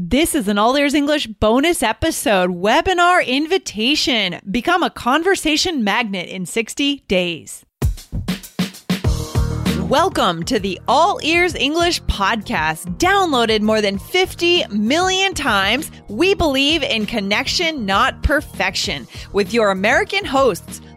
This is an All Ears English bonus episode webinar invitation. Become a conversation magnet in 60 days. Welcome to the All Ears English podcast, downloaded more than 50 million times. We believe in connection, not perfection, with your American hosts,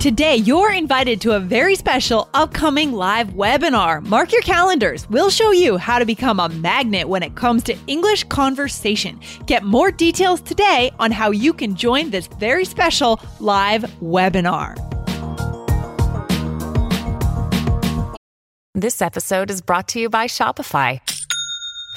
Today, you're invited to a very special upcoming live webinar. Mark your calendars. We'll show you how to become a magnet when it comes to English conversation. Get more details today on how you can join this very special live webinar. This episode is brought to you by Shopify.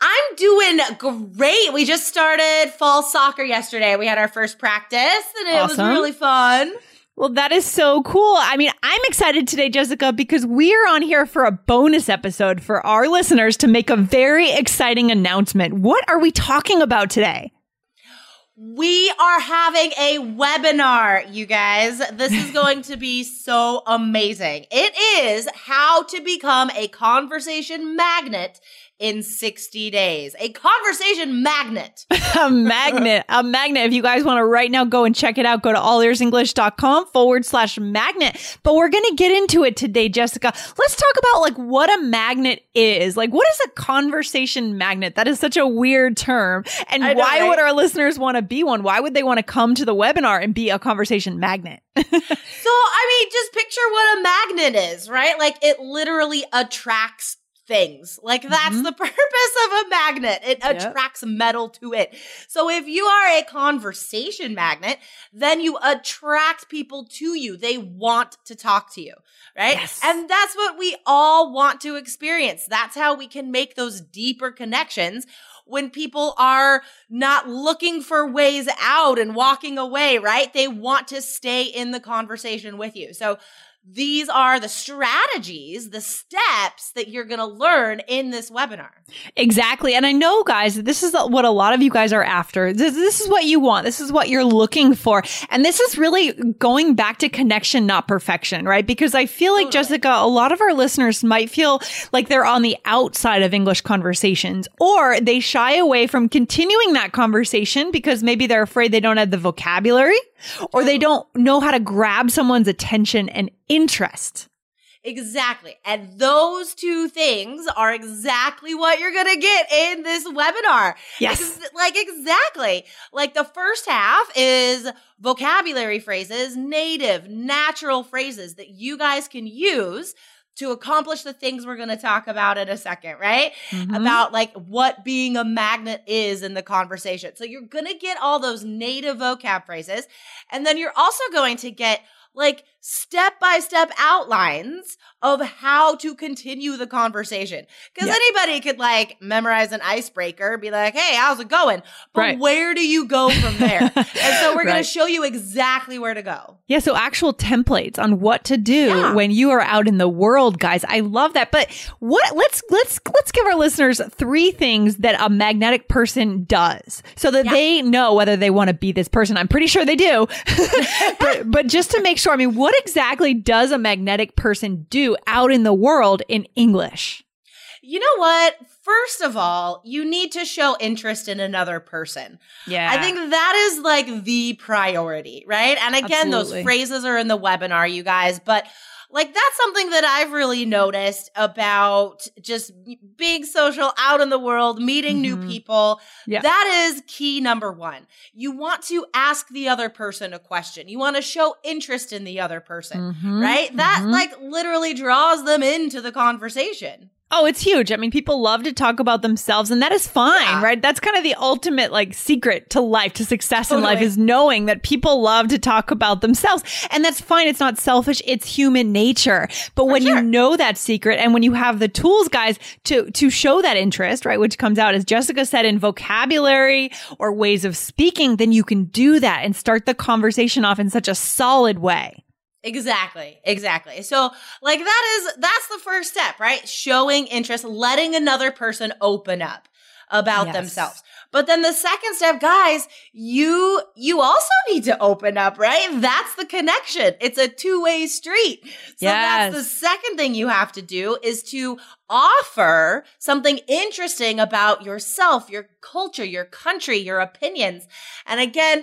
I'm doing great. We just started fall soccer yesterday. We had our first practice and it was really fun. Well, that is so cool. I mean, I'm excited today, Jessica, because we're on here for a bonus episode for our listeners to make a very exciting announcement. What are we talking about today? We are having a webinar, you guys. This is going to be so amazing. It is how to become a conversation magnet in 60 days. A conversation magnet. A magnet. If you guys want to right now go and check it out, go to allearsenglish.com/magnet. But we're going to get into it today, Jessica. Let's talk about like what a magnet is. Like what is a conversation magnet? That is such a weird term. And I know, why right? would our listeners want to be one? Why would they want to come to the webinar and be a conversation magnet? So, I mean, just picture what a magnet is, right? Like it literally attracts things. Like that's the purpose of a magnet. It attracts metal to it. So if you are a conversation magnet, then you attract people to you. They want to talk to you, right? Yes. And that's what we all want to experience. That's how we can make those deeper connections when people are not looking for ways out and walking away, right? They want to stay in the conversation with you. So these are the strategies, the steps that you're going to learn in this webinar. Exactly. And I know, guys, this is what a lot of you guys are after. This is what you want. This is what you're looking for. And this is really going back to connection, not perfection, right? Because I feel like, Jessica, a lot of our listeners might feel like they're on the outside of English conversations, or they shy away from continuing that conversation because maybe they're afraid they don't have the vocabulary, or they don't know how to grab someone's attention and interest. Exactly. And those two things are exactly what you're going to get in this webinar. Yes. Exactly. Like the first half is vocabulary phrases, native, natural phrases that you guys can use to accomplish the things we're going to talk about in a second, right? Mm-hmm. About like what being a magnet is in the conversation. So you're going to get all those native vocab phrases. And then you're also going to get like step-by-step outlines of how to continue the conversation. Because anybody could like memorize an icebreaker, be like, hey, how's it going? But where do you go from there? And so we're going to show you exactly where to go. Yeah, so actual templates on what to do when you are out in the world, guys. I love that. But what? Let's give our listeners three things that a magnetic person does so that they know whether they want to be this person. I'm pretty sure they do. but just to make sure, I mean, what exactly does a magnetic person do out in the world in English? you know what? First of all, you need to show interest in another person. Yeah. I think that is like the priority, right? And again, Absolutely. Those phrases are in the webinar, you guys, but like that's something that I've really noticed about just being social out in the world, meeting mm-hmm. new people. Yeah. That is key number one. You want to ask the other person a question. You want to show interest in the other person, mm-hmm. right? That mm-hmm. like literally draws them into the conversation. Oh, it's huge. I mean, people love to talk about themselves, and that is fine, yeah. right? That's kind of the ultimate like secret to life, to success totally. In life, is knowing that people love to talk about themselves. And that's fine. It's not selfish. It's human nature. But when sure. you know that secret, and when you have the tools, guys, to show that interest, right, which comes out, as Jessica said, in vocabulary or ways of speaking, then you can do that and start the conversation off in such a solid way. Exactly. So like that's the first step, right? Showing interest, letting another person open up about yes. themselves. But then the second step, guys, you also need to open up, right? That's the connection. It's a two-way street. So yes. that's the second thing you have to do, is to offer something interesting about yourself, your culture, your country, your opinions. And again,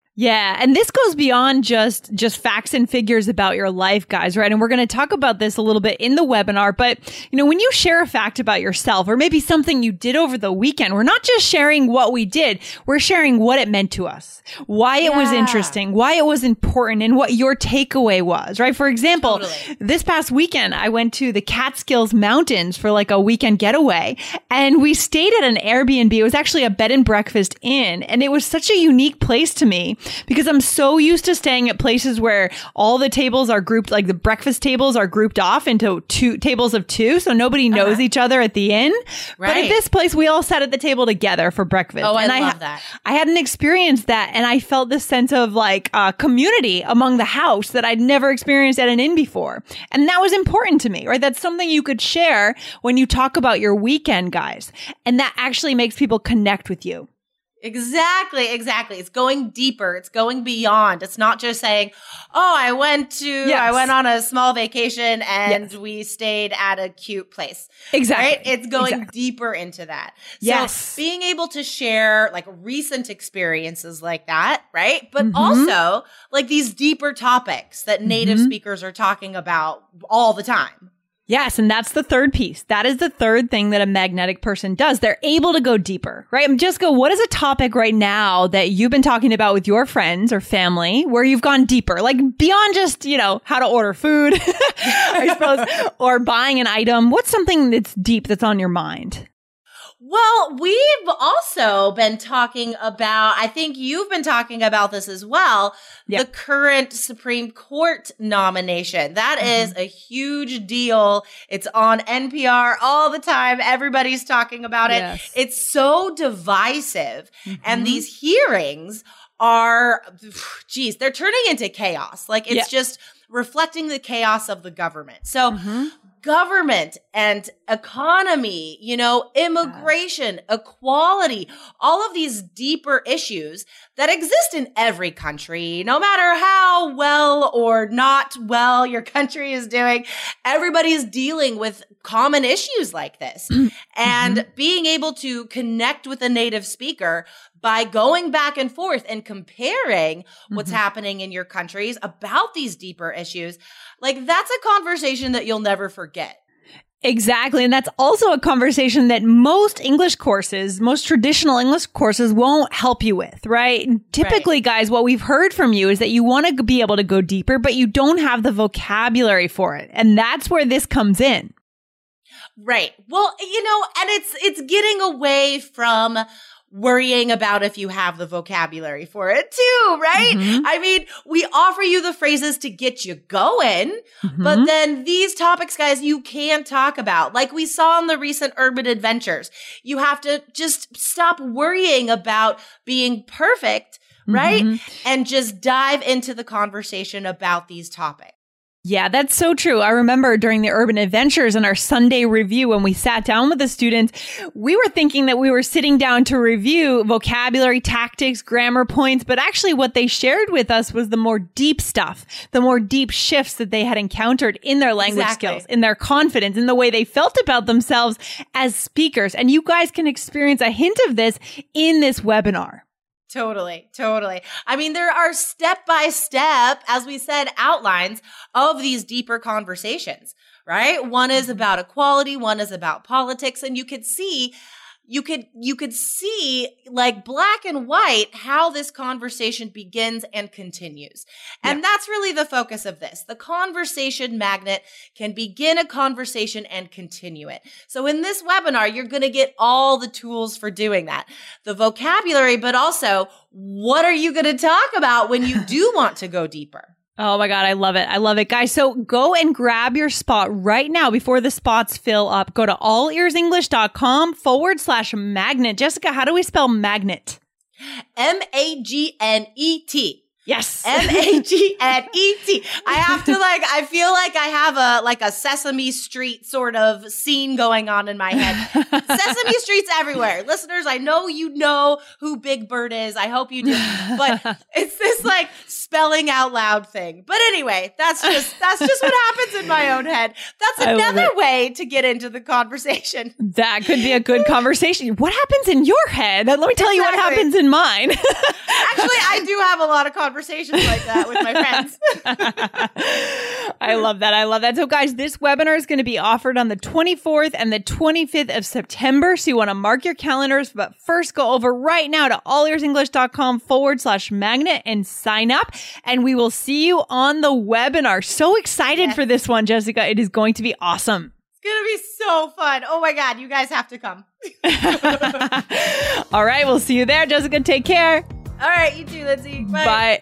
Yeah. And this goes beyond just facts and figures about your life, guys, right? And we're going to talk about this a little bit in the webinar. But, you know, when you share a fact about yourself or maybe something you did over the weekend, we're not just sharing what we did. We're sharing what it meant to us, why it yeah. was interesting, why it was important, and what your takeaway was, right? For example, totally. This past weekend, I went to the Catskills Mountains for like a weekend getaway, and we stayed at an Airbnb. It was actually a bed and breakfast inn, and it was such a unique place to me, because I'm so used to staying at places where all the tables are grouped, like the breakfast tables are grouped off into two tables of two. So nobody knows each other at the inn. Right. But at this place, we all sat at the table together for breakfast. Oh, and I love that. I hadn't experienced that. And I felt this sense of like community among the house that I'd never experienced at an inn before. And that was important to me, right? That's something you could share when you talk about your weekend, guys. And that actually makes people connect with you. Exactly. It's going deeper. It's going beyond. It's not just saying, oh, I went on a small vacation and yes. we stayed at a cute place. Exactly. Right? It's going deeper into that. Yes. So being able to share like recent experiences like that, right? But mm-hmm. also like these deeper topics that native mm-hmm. speakers are talking about all the time. Yes. And that's the third piece. That is the third thing that a magnetic person does. They're able to go deeper, right? And Jessica, what is a topic right now that you've been talking about with your friends or family where you've gone deeper, like beyond just, you know, how to order food, I suppose, or buying an item? What's something that's deep that's on your mind? Well, we've also been talking about, I think you've been talking about this as well, yep. the current Supreme Court nomination. That mm-hmm. is a huge deal. It's on NPR all the time. Everybody's talking about it. Yes. It's so divisive. Mm-hmm. And these hearings are, they're turning into chaos. Like it's yep. just reflecting the chaos of the government. So mm-hmm. government and economy, you know, immigration, equality, all of these deeper issues that exist in every country, no matter how well or not well your country is doing, everybody's dealing with common issues like this. And mm-hmm. being able to connect with a native speaker by going back and forth and comparing what's mm-hmm. happening in your countries about these deeper issues, like that's a conversation that you'll never forget. Exactly. And that's also a conversation that most traditional English courses won't help you with, right? Typically, right. guys, what we've heard from you is that you want to be able to go deeper, but you don't have the vocabulary for it. And that's where this comes in. Right. Well, you know, and it's getting away from worrying about if you have the vocabulary for it too, right? Mm-hmm. I mean, we offer you the phrases to get you going, mm-hmm. but then these topics, guys, you can talk about. Like we saw in the recent Urban Adventures, you have to just stop worrying about being perfect, right? Mm-hmm. And just dive into the conversation about these topics. Yeah, that's so true. I remember during the Urban Adventures and our Sunday review, when we sat down with the students, we were thinking that we were sitting down to review vocabulary, tactics, grammar points, but actually what they shared with us was the more deep stuff, the more deep shifts that they had encountered in their language skills, in their confidence, in the way they felt about themselves as speakers. And you guys can experience a hint of this in this webinar. Totally, totally. I mean, there are step-by-step, as we said, outlines of these deeper conversations, right? One is about equality, one is about politics, and you could see, you could see like black and white how this conversation begins and continues. And that's really the focus of this. The conversation magnet can begin a conversation and continue it. So in this webinar, you're going to get all the tools for doing that. The vocabulary, but also what are you going to talk about when you do want to go deeper? Oh my God, I love it. I love it, guys. So go and grab your spot right now before the spots fill up. Go to allearsenglish.com/magnet. Jessica, how do we spell magnet? M-A-G-N-E-T. Yes. M-A-G-N-E-T. I have to I feel like I have a Sesame Street sort of scene going on in my head. Sesame Street's everywhere. Listeners, I know you know who Big Bird is. I hope you do. But it's this spelling out loud thing. But anyway, that's just what happens in my own head. That's another way to get into the conversation. That could be a good conversation. What happens in your head? Let me tell you what happens in mine. Actually, I do have a lot of conversations like that with my friends. I love that. I love that. So guys, this webinar is going to be offered on the 24th and the 25th of September. So you want to mark your calendars, but first go over right now to allearsenglish.com/magnet and sign up. And we will see you on the webinar. So excited for this one, Jessica. It is going to be awesome. It's going to be so fun. Oh my God. You guys have to come. All right. We'll see you there, Jessica. Take care. All right, you too, Lindsay. Bye. Bye.